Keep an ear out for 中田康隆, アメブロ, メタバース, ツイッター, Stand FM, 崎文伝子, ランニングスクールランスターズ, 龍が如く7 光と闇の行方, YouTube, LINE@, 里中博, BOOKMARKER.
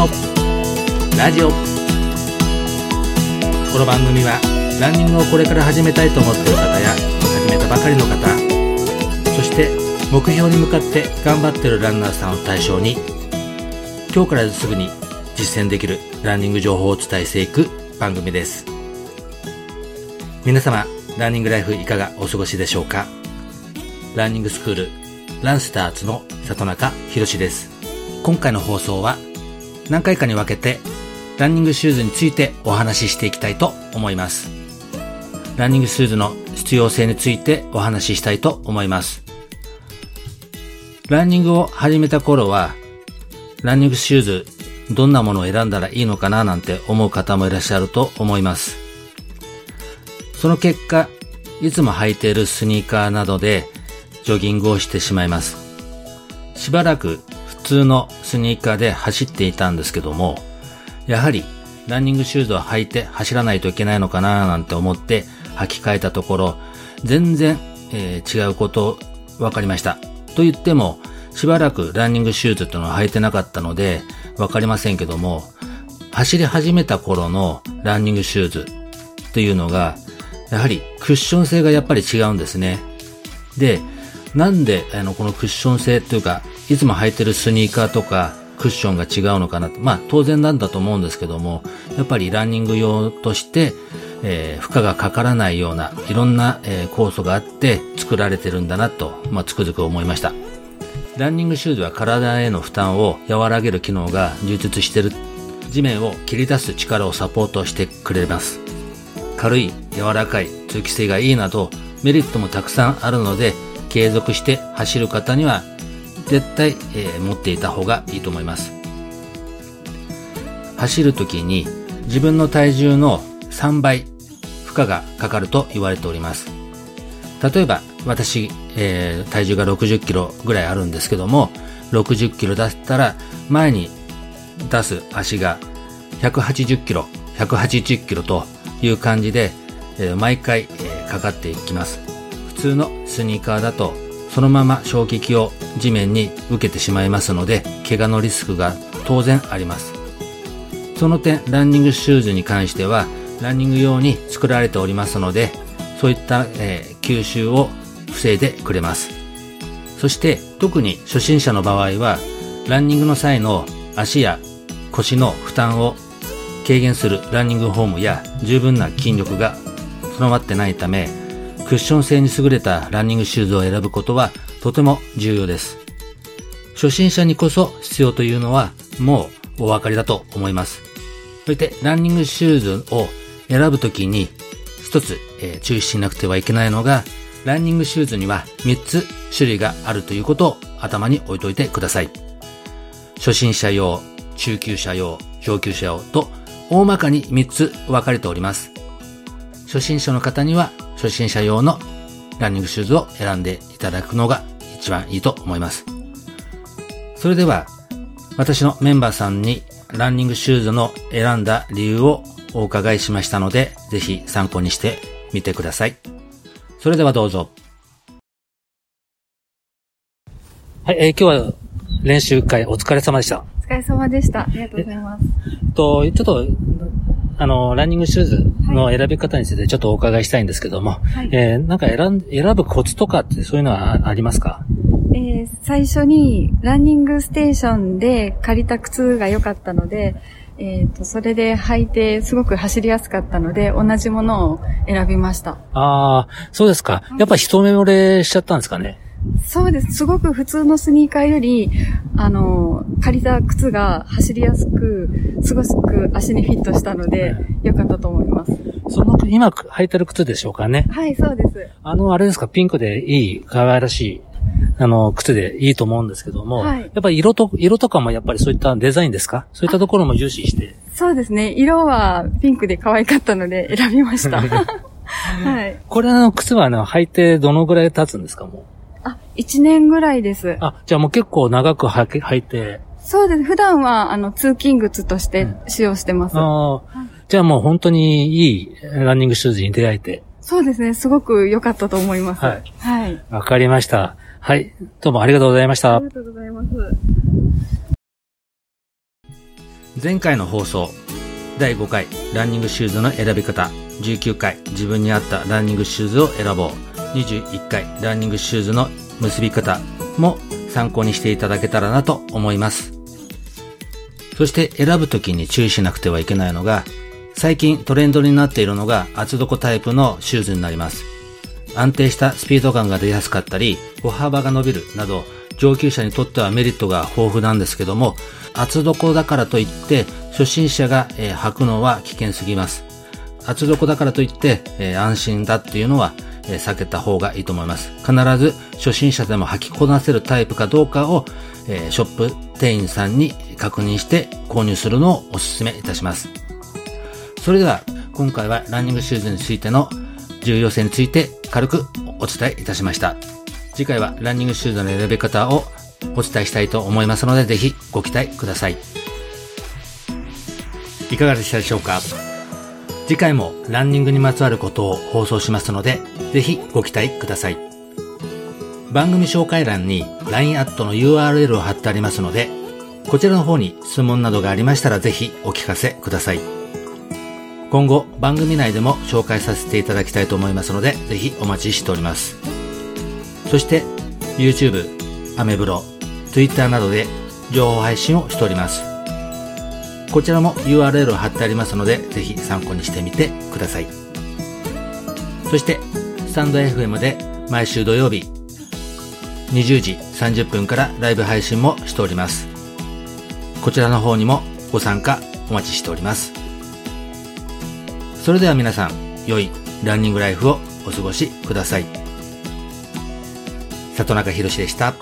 のラジオ。この番組はランニングをこれから始めたいと思っている方や始めたばかりの方、そして目標に向かって頑張っているランナーさんを対象に、今日からすぐに実践できるランニング情報をお伝えしていく番組です。皆様、ランニングライフいかがお過ごしでしょうか。ランニングスクールランスターズの里中博です。今回の放送は何回かに分けてランニングシューズについてお話ししていきたいと思います。ランニングシューズの必要性についてお話ししたいと思います。ランニングを始めた頃は、ランニングシューズどんなものを選んだらいいのかななんて思う方もいらっしゃると思います。その結果、いつも履いているスニーカーなどでジョギングをしてしまいます。しばらく普通のスニーカーで走っていたんですけども、やはりランニングシューズを履いて走らないといけないのかななんて思って履き替えたところ、全然、違うこと分かりました。と言ってもしばらくランニングシューズというのは履いてなかったので分かりませんけども、走り始めた頃のランニングシューズというのがやはりクッション性がやっぱり違うんですね。で、なんでこのクッション性というか、いつも履いてるスニーカーとかクッションが違うのかな、まあ当然なんだと思うんですけども、やっぱりランニング用として、負荷がかからないようないろんな、酵素があって作られてるんだなと、つくづく思いました。ランニングシューズは体への負担を和らげる機能が充実してる。地面を切り出す力をサポートしてくれます。軽い、柔らかい、通気性がいいなどメリットもたくさんあるので、継続して走る方には絶対、持っていた方がいいと思います。走る時に自分の体重の3倍負荷がかかると言われております。例えば私、体重が60キロぐらいあるんですけども、60キロだったら前に出す足が180キロ、180キロという感じで、毎回、かかっていきます。普通のスニーカーだとそのまま衝撃を地面に受けてしまいますので、怪我のリスクが当然あります。その点、ランニングシューズに関してはランニング用に作られておりますので、そういった、吸収を防いでくれます。そして特に初心者の場合は、ランニングの際の足や腰の負担を軽減するランニングフォームや十分な筋力が備わってないため、クッション性に優れたランニングシューズを選ぶことはとても重要です。初心者にこそ必要というのはもうお分かりだと思います。そしてランニングシューズを選ぶときに一つ、注意しなくてはいけないのが、ランニングシューズには3つ種類があるということを頭に置いといてください。初心者用、中級者用、上級者用と大まかに3つ分かれております。初心者の方には初心者用のランニングシューズを選んでいただくのが一番いいと思います。それでは私のメンバーさんにランニングシューズの選んだ理由をお伺いしましたので、ぜひ参考にしてみてください。それではどうぞ。はい、今日は練習会お疲れ様でした。お疲れ様でした。ありがとうございます。ちょっとランニングシューズの選び方についてちょっとお伺いしたいんですけども、はい、なんか選ぶコツとかってそういうのはありますか？最初にランニングステーションで借りた靴が良かったので、それで履いてすごく走りやすかったので、同じものを選びました。ああ、そうですか。やっぱ一目惚れしちゃったんですかね？そうです。すごく普通のスニーカーより、借りた靴が走りやすく、すごく足にフィットしたので、良かったと思います。その、今履いてる靴でしょうかね？はい、そうです。あれですか、ピンクでいい、可愛らしい、靴でいいと思うんですけども、はい、やっぱり色とかもやっぱりそういったデザインですか？そういったところも重視して。そうですね。色はピンクで可愛かったので選びました。はい。これ靴は履いてどのぐらい経つんですか、もう？1年ぐらいです。あ、じゃあもう結構長く履いて。そうです。普段は通勤靴として使用してます。じゃあもう本当にいいランニングシューズに出会えて。そうですね。すごく良かったと思います。はい。はい。わかりました。はい。どうもありがとうございました。ありがとうございます。前回の放送第5回ランニングシューズの選び方、19回自分に合ったランニングシューズを選ぼう、21回ランニングシューズの結び方も参考にしていただけたらなと思います。そして選ぶときに注意しなくてはいけないのが、最近トレンドになっているのが厚底タイプのシューズになります。安定したスピード感が出やすかったり、歩幅が伸びるなど上級者にとってはメリットが豊富なんですけども、厚底だからといって初心者が履くのは危険すぎます。厚底だからといって安心だっていうのは避けた方がいいと思います。必ず初心者でも履きこなせるタイプかどうかをショップ店員さんに確認して購入するのをお勧めいたします。それでは今回はランニングシューズについての重要性について軽くお伝えいたしました。次回はランニングシューズの選び方をお伝えしたいと思いますので、ぜひご期待ください。いかがでしたでしょうか。次回もランニングにまつわることを放送しますので、ぜひご期待ください。番組紹介欄に LINE アットの URL を貼ってありますので、こちらの方に質問などがありましたらぜひお聞かせください。今後番組内でも紹介させていただきたいと思いますので、ぜひお待ちしております。そして YouTube、アメブロ、Twitter などで情報配信をしております。こちらも URL を貼ってありますので、ぜひ参考にしてみてください。そしてスタンド FM で毎週土曜日20時30分からライブ配信もしております。こちらの方にもご参加お待ちしております。それでは皆さん、良いランニングライフをお過ごしください。里中博史でした。